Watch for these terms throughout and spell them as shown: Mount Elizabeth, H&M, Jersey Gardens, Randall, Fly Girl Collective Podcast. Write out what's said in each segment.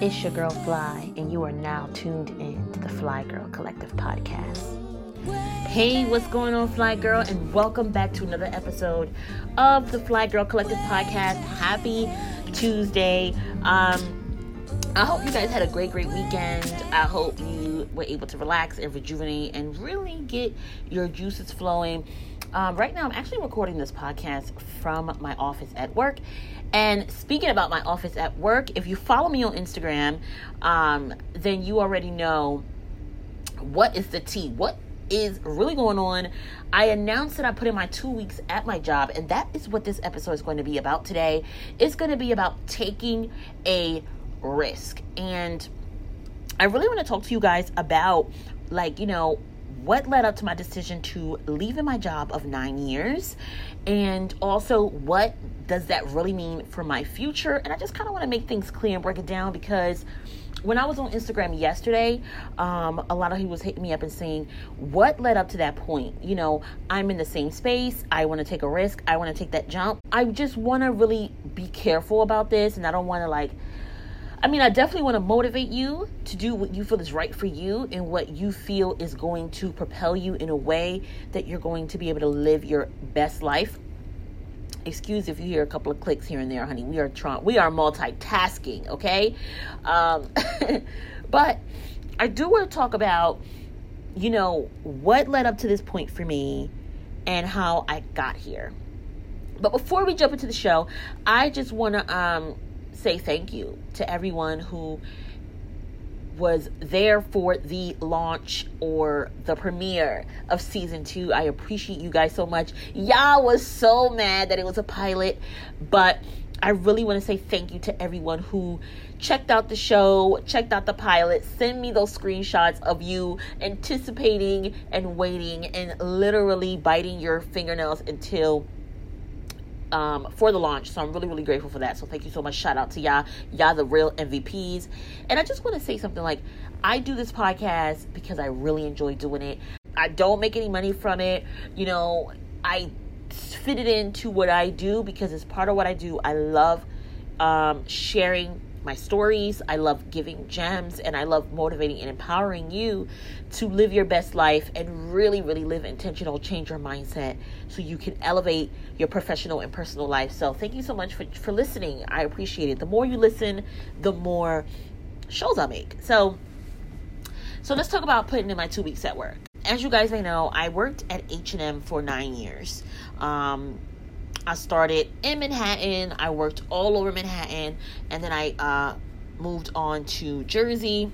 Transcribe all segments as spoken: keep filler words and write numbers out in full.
It's your girl Fly, and you are now tuned in to the Fly Girl Collective Podcast. Hey, what's going on, Fly Girl, and welcome back to another episode of the Fly Girl Collective Podcast. Happy Tuesday. Um, I hope you guys had a great, great weekend. I hope you were able to relax and rejuvenate and really get your juices flowing. Um, right now, I'm actually recording this podcast from my office at work. And speaking about my office at work, if you follow me on Instagram, um, then you already know what is the tea, what is really going on. I announced that I put in my two weeks at my job, and that is what this episode is going to be about today. It's going to be about taking a risk. And I really want to talk to you guys about, like, you know, what led up to my decision to leaving my job of nine years, and also what does that really mean for my future. And I just kind of want to make things clear and break it down, because when I was on Instagram yesterday, um, a lot of people was hitting me up and saying, what led up to that point? You know, I'm in the same space. I want to take a risk. I want to take that jump. I just want to really be careful about this, and I don't want to like I mean, I definitely want to motivate you to do what you feel is right for you and what you feel is going to propel you in a way that you're going to be able to live your best life. Excuse if you hear a couple of clicks here and there, honey. We are trying, we are multitasking, okay? Um, but I do want to talk about, you know, what led up to this point for me and how I got here. But before we jump into the show, I just want to, um, say thank you to everyone who was there for the launch or the premiere of season two. I appreciate you guys so much. Y'all was so mad that it was a pilot, but I really want to say thank you to everyone who checked out the show, checked out the pilot. Send me those screenshots of you anticipating and waiting and literally biting your fingernails until Um, for the launch. So I'm really, really grateful for that. So thank you so much. Shout out to y'all. Y'all the real M V Ps. And I just want to say something, like, I do this podcast because I really enjoy doing it. I don't make any money from it. You know, I fit it into what I do because it's part of what I do. I love um, sharing my stories. I love giving gems, and I love motivating and empowering you to live your best life and really, really live intentional, change your mindset so you can elevate your professional and personal life. So thank you so much for, for listening. I appreciate it. The more you listen, the more shows I make. So, so let's talk about putting in my two weeks at work. As you guys may know, I worked at H and M for nine years. Um, I started in Manhattan. I worked all over Manhattan, and then I uh, moved on to Jersey,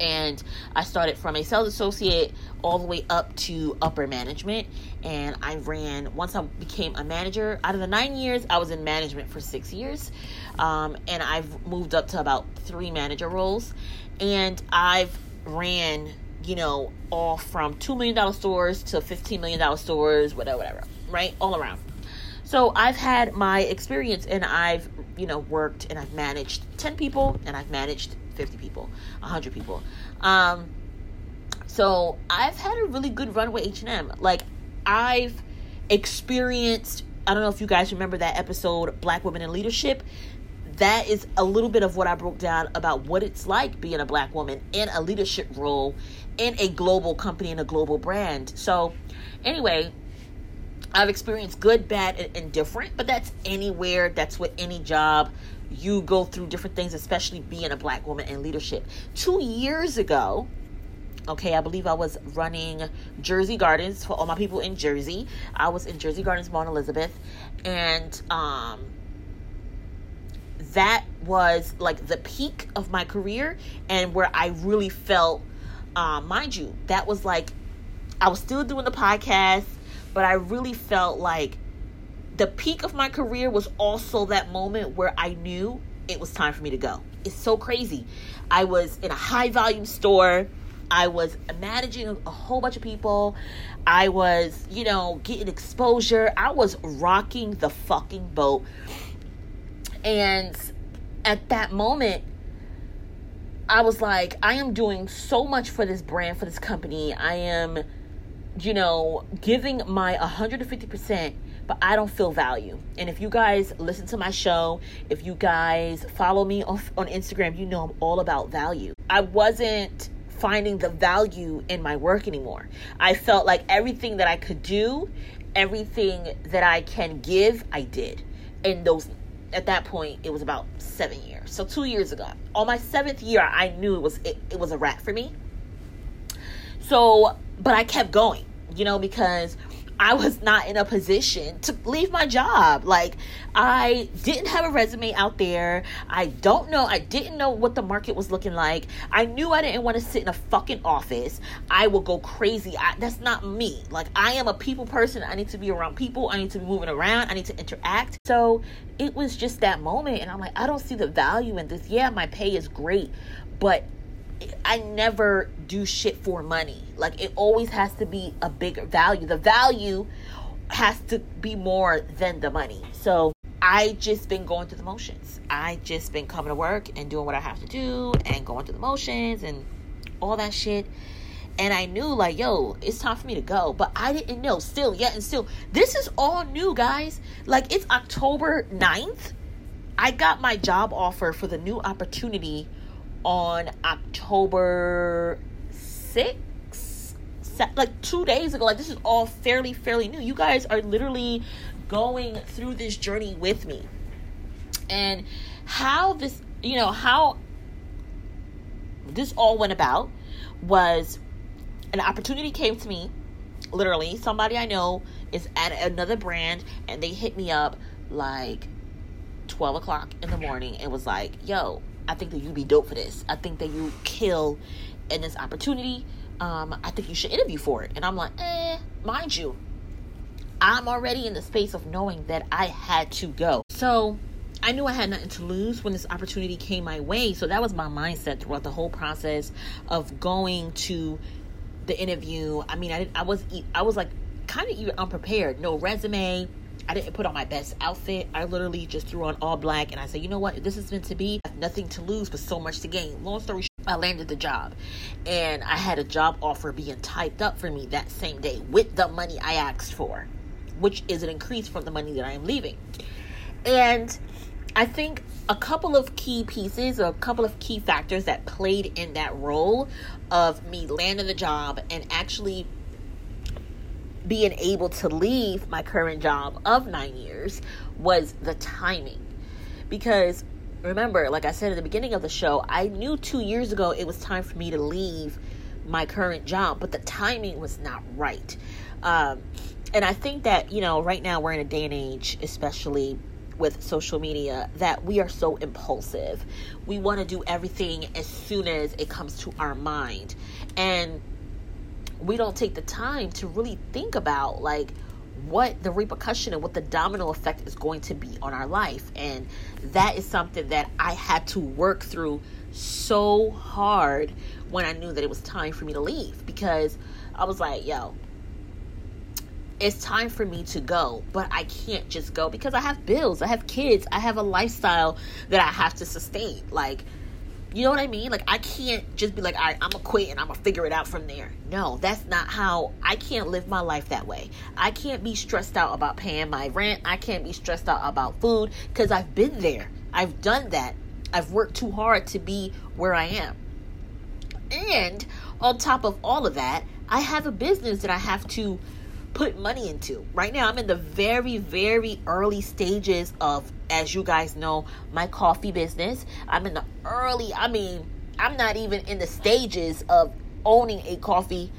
and I started from a sales associate all the way up to upper management. And I ran, once I became a manager, out of the nine years, I was in management for six years, um, and I've moved up to about three manager roles, and I've ran, you know, all from two million dollars stores to fifteen million dollars stores, whatever, whatever, right? All around. So I've had my experience, and I've, you know, worked and I've managed ten people, and I've managed fifty people, one hundred people. Um, so I've had a really good run with H and M. Like, I've experienced, I don't know if you guys remember that episode, Black Women in Leadership. That is a little bit of what I broke down about what it's like being a Black woman in a leadership role in a global company, in a global brand. So anyway, I've experienced good, bad, and indifferent, but that's anywhere. That's with any job. You go through different things, especially being a Black woman in leadership. Two years ago, okay, I believe I was running Jersey Gardens for all my people in Jersey. I was in Jersey Gardens, Mount Elizabeth, and um, that was like the peak of my career and where I really felt, uh, mind you, that was like, I was still doing the podcast, but I really felt like the peak of my career was also that moment where I knew it was time for me to go. It's so crazy. I was in a high volume store. I was managing a whole bunch of people. I was, you know, getting exposure. I was rocking the fucking boat. And at that moment, I was like, I am doing so much for this brand, for this company. I am, you know, giving my one hundred fifty percent but I don't feel value. And if you guys listen to my show, if you guys follow me on, on Instagram, you know I'm all about value. I wasn't finding the value in my work anymore. I felt like everything that I could do, everything that I can give, I did. And those, at that point, it was about seven years. So two years ago, on my seventh year, I knew it was it, it was a wrap for me. So, but I kept going, you know, because I was not in a position to leave my job. Like, I didn't have a resume out there. I don't know. I didn't know what the market was looking like. I knew I didn't want to sit in a fucking office. I will go crazy. I, that's not me. Like, I am a people person. I need to be around people. I need to be moving around. I need to interact. So it was just that moment. And I'm like, I don't see the value in this. Yeah, my pay is great, but I never do shit for money. Like, it always has to be a bigger value. The value has to be more than the money. So I just been going through the motions. I just been coming to work and doing what I have to do and going through the motions and all that shit. And I knew, like, yo, it's time for me to go. But I didn't know. Still, yet and still. This is all new, guys. Like, it's October ninth. I got my job offer for the new opportunity on October sixth, like two days ago. Like, this is all fairly, fairly new. You guys are literally going through this journey with me. And how this, you know, how this all went about was an opportunity came to me, literally. Somebody I know is at another brand, and they hit me up like twelve o'clock in the morning and was like, yo, I think that you'd be dope for this. I think that you kill in this opportunity. Um, I think you should interview for it. And I'm like, eh, mind you, I'm already in the space of knowing that I had to go. So I knew I had nothing to lose when this opportunity came my way. So that was my mindset throughout the whole process of going to the interview. I mean, I didn't, I was I was like kind of even unprepared. No resume. I didn't put on my best outfit. I literally just threw on all black. And I said, you know what? If this is meant to be, I have nothing to lose, but so much to gain. Long story short, I landed the job. And I had a job offer being typed up for me that same day with the money I asked for, which is an increase from the money that I am leaving. And I think a couple of key pieces or a couple of key factors that played in that role of me landing the job and actually being able to leave my current job of nine years was the timing. Because remember, like I said at the beginning of the show, I knew two years ago it was time for me to leave my current job, but the timing was not right. Um, and I think that, you know, right now we're in a day and age, especially with social media, that we are so impulsive. We want to do everything as soon as it comes to our mind. And we don't take the time to really think about, like, what the repercussion and what the domino effect is going to be on our life. And that is something that I had to work through so hard when I knew that it was time for me to leave, because I was like, yo, it's time for me to go, but I can't just go because I have bills, I have kids, I have a lifestyle that I have to sustain. Like, you know what I mean? Like, I can't just be like, all right, I'm going to quit and I'm going to figure it out from there. No, that's not how. I can't live my life that way. I can't be stressed out about paying my rent. I can't be stressed out about food, because I've been there. I've done that. I've worked too hard to be where I am. And on top of all of that, I have a business that I have to put money into. Right now, I'm in the very, very early stages of, as you guys know, my coffee business. I'm in the early, I mean, I'm not even in the stages of owning a coffee,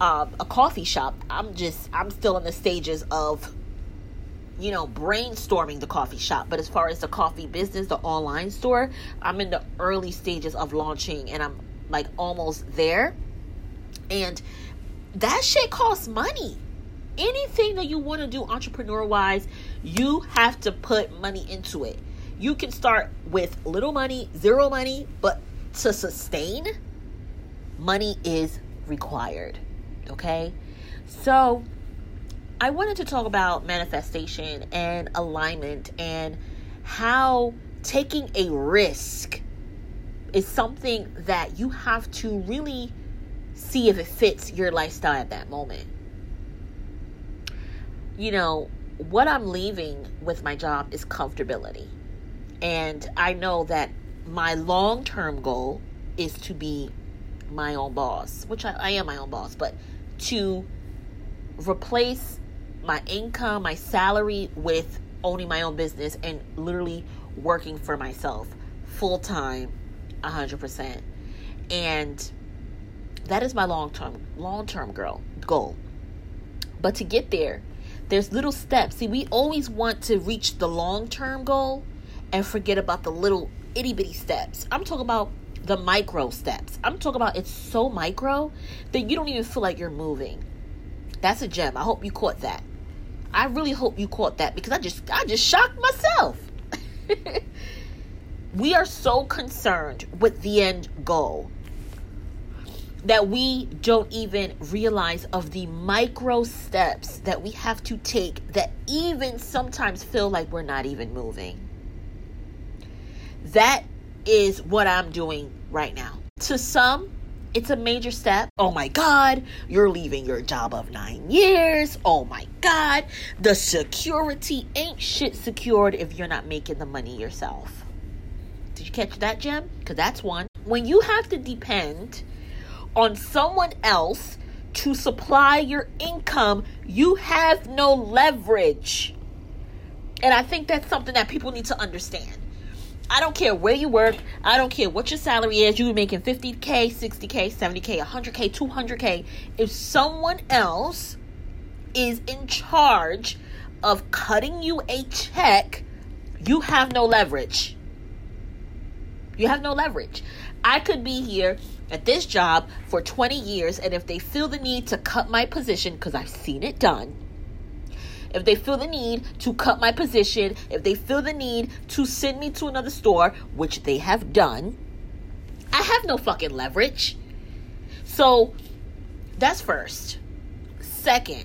um, a coffee shop. I'm just, I'm still in the stages of, you know, brainstorming the coffee shop. But as far as the coffee business, the online store, I'm in the early stages of launching, and I'm like almost there. And that shit costs money. Anything that you want to do entrepreneur-wise, you have to put money into it. You can start with little money, zero money, but to sustain, money is required, okay? So I wanted to talk about manifestation and alignment and how taking a risk is something that you have to really see if it fits your lifestyle at that moment. You know, what I'm leaving with my job is comfortability. And I know that my long-term goal is to be my own boss, which I, I am my own boss, but to replace my income, my salary, with owning my own business and literally working for myself full-time, one hundred percent. And that is my long-term, long-term girl goal. But to get there, there's little steps. See, we always want to reach the long-term goal and forget about the little itty-bitty steps. I'm talking about the micro steps. I'm talking about it's so micro that you don't even feel like you're moving. That's a gem. I hope you caught that. I really hope you caught that, because I just I just shocked myself. We are so concerned with the end goal that we don't even realize of the micro steps that we have to take that even sometimes feel like we're not even moving. That is what I'm doing right now. To some, it's a major step. Oh my God, you're leaving your job of nine years. Oh my God, the security ain't shit secured if you're not making the money yourself. Did you catch that, Jim? Because that's one. When you have to depend on someone else to supply your income, you have no leverage. And I think that's something that people need to understand. I don't care where you work. I don't care what your salary is. You're making fifty K, sixty K, seventy K, one hundred K, two hundred K. If someone else is in charge of cutting you a check, you have no leverage. You have no leverage. I could be here at this job for twenty years, and if they feel the need to cut my position, because I've seen it done, if they feel the need to cut my position, if they feel the need to send me to another store, which they have done, I have no fucking leverage. So that's first. Second,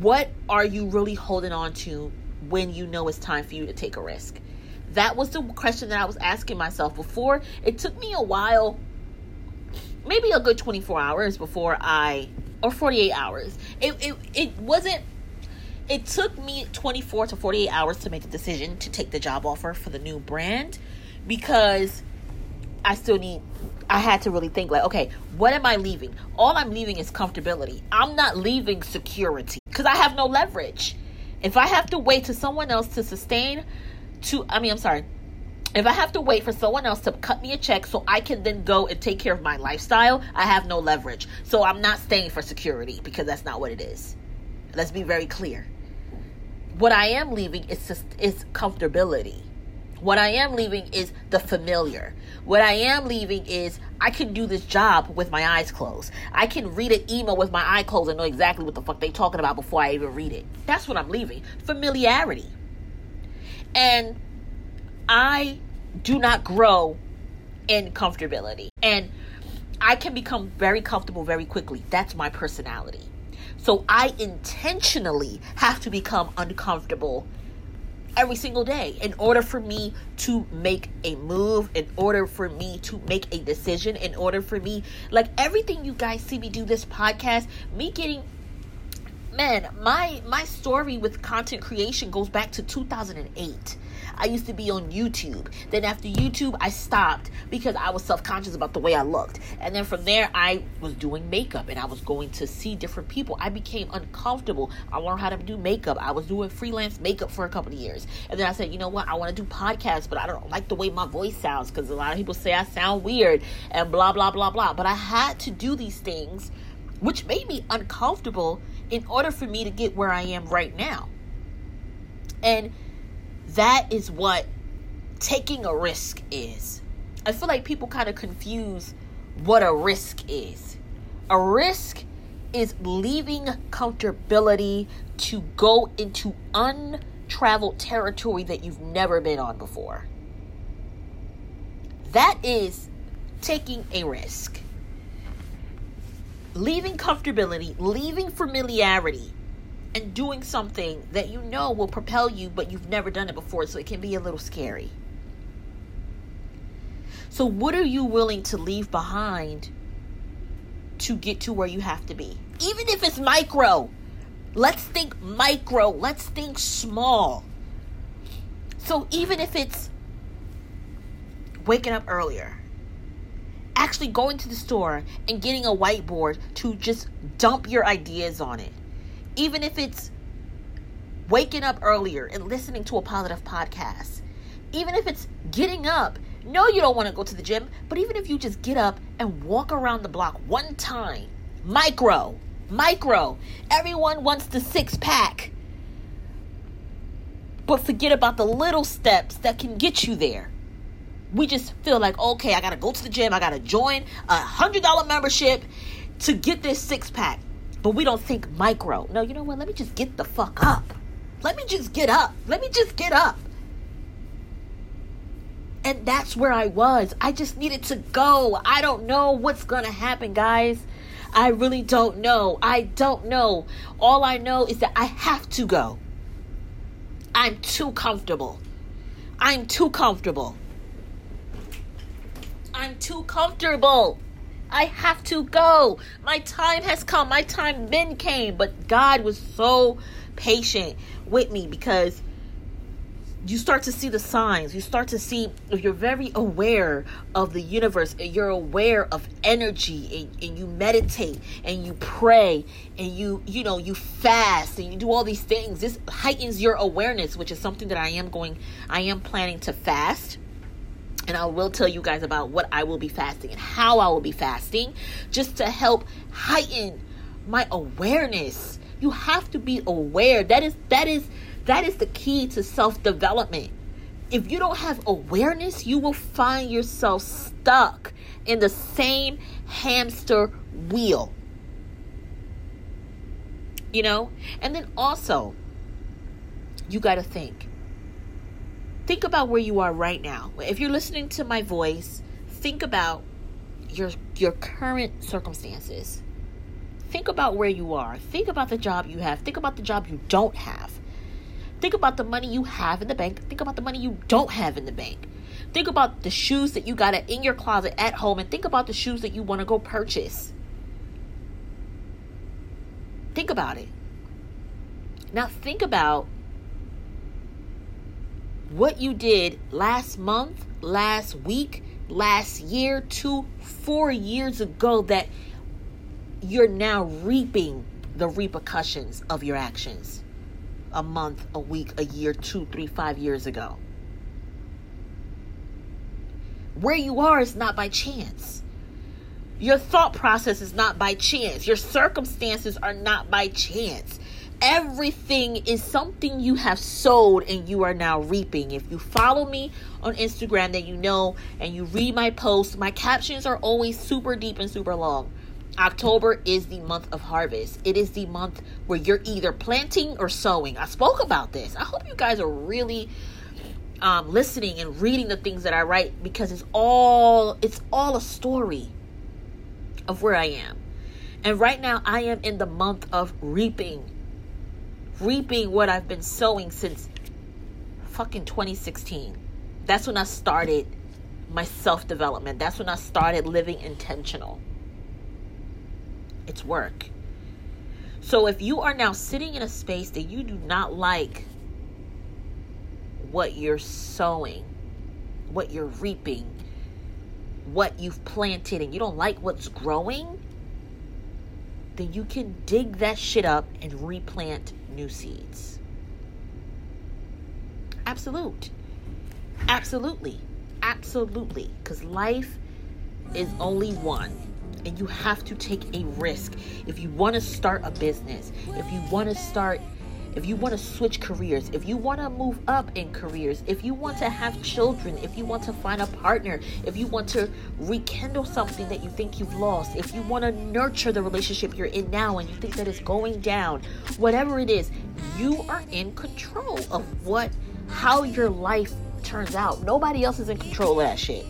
what are you really holding on to when you know it's time for you to take a risk? That was the question that I was asking myself before. It took me a while, maybe a good twenty-four hours before I, or forty-eight hours. It, it, it wasn't, It took me twenty-four to forty-eight hours to make the decision to take the job offer for the new brand, because I still need, I had to really think like, okay, what am I leaving? All I'm leaving is comfortability. I'm not leaving security, because I have no leverage. If I have to wait to someone else to sustain to, I mean, I'm sorry. If I have to wait for someone else to cut me a check so I can then go and take care of my lifestyle, I have no leverage. So I'm not staying for security, because that's not what it is. Let's be very clear. What I am leaving is just, is comfortability. What I am leaving is the familiar. What I am leaving is I can do this job with my eyes closed. I can read an email with my eye closed and know exactly what the fuck they talking about before I even read it. That's what I'm leaving. Familiarity. And I do not grow in comfortability. And I can become very comfortable very quickly. That's my personality. So I intentionally have to become uncomfortable every single day in order for me to make a move, in order for me to make a decision, in order for me, like everything you guys see me do this podcast, me getting, man, my, my story with content creation goes back to two thousand eight. I used to be on YouTube. Then after YouTube, I stopped because I was self-conscious about the way I looked. And then from there, I was doing makeup and I was going to see different people. I became uncomfortable. I learned how to do makeup. I was doing freelance makeup for a couple of years. And then I said, you know what? I want to do podcasts, but I don't like the way my voice sounds, because a lot of people say I sound weird and blah, blah, blah, blah. But I had to do these things, which made me uncomfortable in order for me to get where I am right now. And that is what taking a risk is. I feel like people kind of confuse what a risk is. A risk is leaving comfortability to go into untraveled territory that you've never been on before. That is taking a risk. Leaving comfortability, leaving familiarity, and doing something that you know will propel you, but you've never done it before, so it can be a little scary. So what are you willing to leave behind to get to where you have to be? Even if it's micro. Let's think micro. Let's think small. So even if it's waking up earlier, actually going to the store and getting a whiteboard to just dump your ideas on it. Even if it's waking up earlier and listening to a positive podcast. Even if it's getting up. No, you don't want to go to the gym, but even if you just get up and walk around the block one time, micro, micro. Everyone wants the six pack, but forget about the little steps that can get you there. We just feel like, okay, I got to go to the gym. I got to join a one hundred dollars membership to get this six pack, but we don't think micro. No, you know what? Let me just get the fuck up. Let me just get up. Let me just get up. And that's where I was. I just needed to go. I don't know what's going to happen, guys. I really don't know. I don't know. All I know is that I have to go. I'm too comfortable. I'm too comfortable. I'm too comfortable. I have to go. My time has come. My time then came. But God was so patient with me because you start to see the signs. You start to see, if you're very aware of the universe and you're aware of energy and, and you meditate and you pray and you, you know, you fast and you do all these things. This heightens your awareness, which is something that I am going, I am planning to fast. And I will tell you guys about what I will be fasting and how I will be fasting just to help heighten my awareness. You have to be aware. That is, that is, That is the key to self-development. If you don't have awareness, you will find yourself stuck in the same hamster wheel. You know? And then also, you got to think. Think about where you are right now. If you're listening to my voice, think about your your current circumstances. Think about where you are. Think about the job you have. Think about the job you don't have. Think about the money you have in the bank. Think about the money you don't have in the bank. Think about the shoes that you got in your closet at home. And think about the shoes that you want to go purchase. Think about it. Now think about what you did last month, last week, last year, two, four years ago that you're now reaping the repercussions of your actions. A month, a week, a year, two, three, five years ago. Where you are is not by chance. Your thought process is not by chance. Your circumstances are not by chance. Everything is something you have sowed and you are now reaping. If you follow me on Instagram, then you know, and you read my posts, my captions are always super deep and super long. October is the month of harvest. It is the month where you're either planting or sowing. I spoke about this. I hope you guys are really um, listening and reading the things that I write because it's all it's all a story of where I am. And right now I am in the month of reaping. Reaping what I've been sowing since fucking twenty sixteen. That's when I started my self-development. That's when I started living intentional. It's work. So if you are now sitting in a space that you do not like what you're sowing, what you're reaping, what you've planted, and you don't like what's growing, then you can dig that shit up and replant new seeds. Absolute. Absolutely. Absolutely. Because life is only one. And you have to take a risk. If you want to start a business, if you want to start, if you want to switch careers, if you want to move up in careers, if you want to have children, if you want to find a partner, if you want to rekindle something that you think you've lost, if you want to nurture the relationship you're in now and you think that it's going down, whatever it is, you are in control of what, how your life turns out. Nobody else is in control of that shit.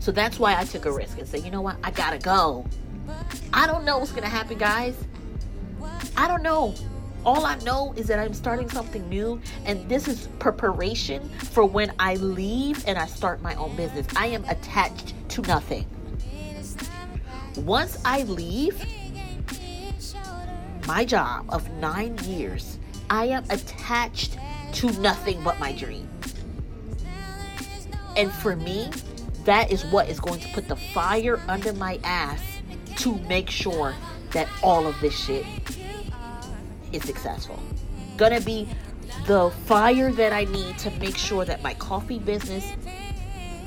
So that's why I took a risk and said, you know what? I gotta go. I don't know what's gonna happen, guys. I don't know. All I know is that I'm starting something new, and this is preparation for when I leave and I start my own business. I am attached to nothing. Once I leave, my job of nine years, I am attached to nothing but my dream. And for me, that is what is going to put the fire under my ass to make sure that all of this shit is successful. Gonna be the fire that I need to make sure that my coffee business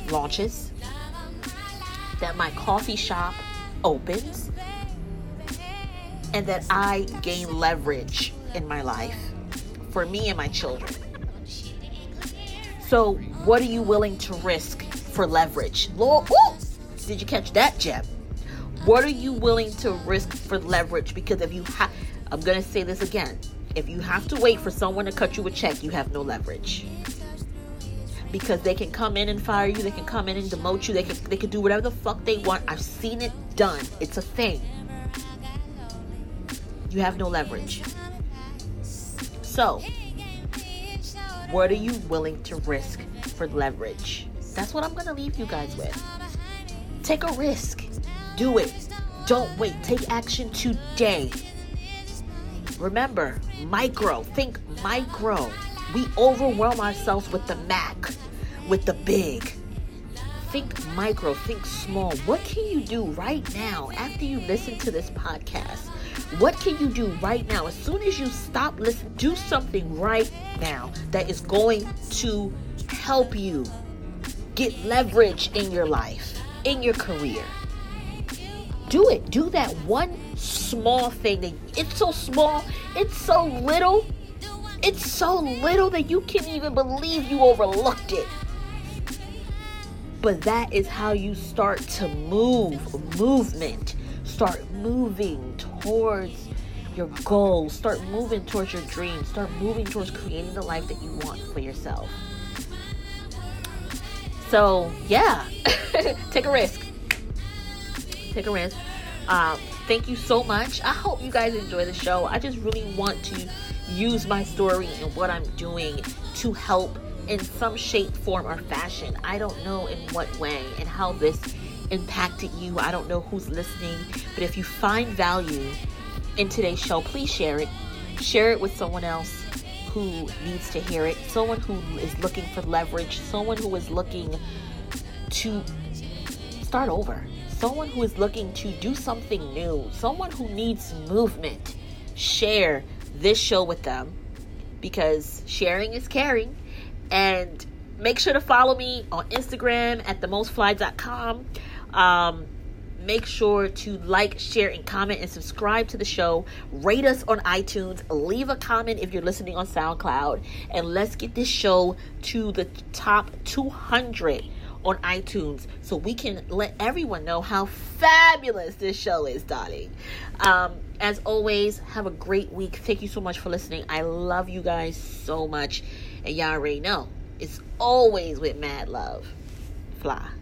launches, that my coffee shop opens, and that I gain leverage in my life for me and my children. So what are you willing to risk for leverage? Lord, ooh, did you catch that gem? What are you willing to risk for leverage? Because if you ha- I'm gonna say this again, if you have to wait for someone to cut you a check, you have no leverage. Because they can come in and fire you, they can come in and demote you, they can they can do whatever the fuck they want. I've seen it done. It's a thing. You have no leverage. So, what are you willing to risk for leverage? That's what I'm gonna leave you guys with. Take a risk. Do it. Don't wait. Take action today. Remember, micro. Think micro. We overwhelm ourselves with the Mac, with the big. Think micro, think small. What can you do right now after you listen to this podcast? What can you do right now? As soon as you stop listening, do something right now that is going to help you get leverage in your life, in your career. Do it. Do that one small thing. That it's so small. It's so little. It's so little that you can't even believe you overlooked it. But that is how you start to move. Movement. Start moving towards your goals. Start moving towards your dreams. Start moving towards creating the life that you want for yourself. So, yeah. Take a risk. Take a risk. Um, thank you so much. I hope you guys enjoy the show. I just really want to use my story and what I'm doing to help in some shape, form, or fashion. I don't know in what way and how this impacted you. I don't know who's listening, but if you find value in today's show, please share it. Share it with someone else who needs to hear it. Someone who is looking for leverage. Someone who is looking to start over. Someone who is looking to do something new. Someone who needs movement. Share this show with them, because sharing is caring. And make sure to follow me on Instagram at the most fly dot com. Um, make sure to like, share, and comment, and subscribe to the show. Rate us on iTunes. Leave a comment if you're listening on SoundCloud. And let's get this show to the top two hundred on iTunes so we can let everyone know how fabulous this show is, darling. Um, As always, have a great week. Thank you so much for listening. I love you guys so much. And y'all already know, it's always with mad love. Fly.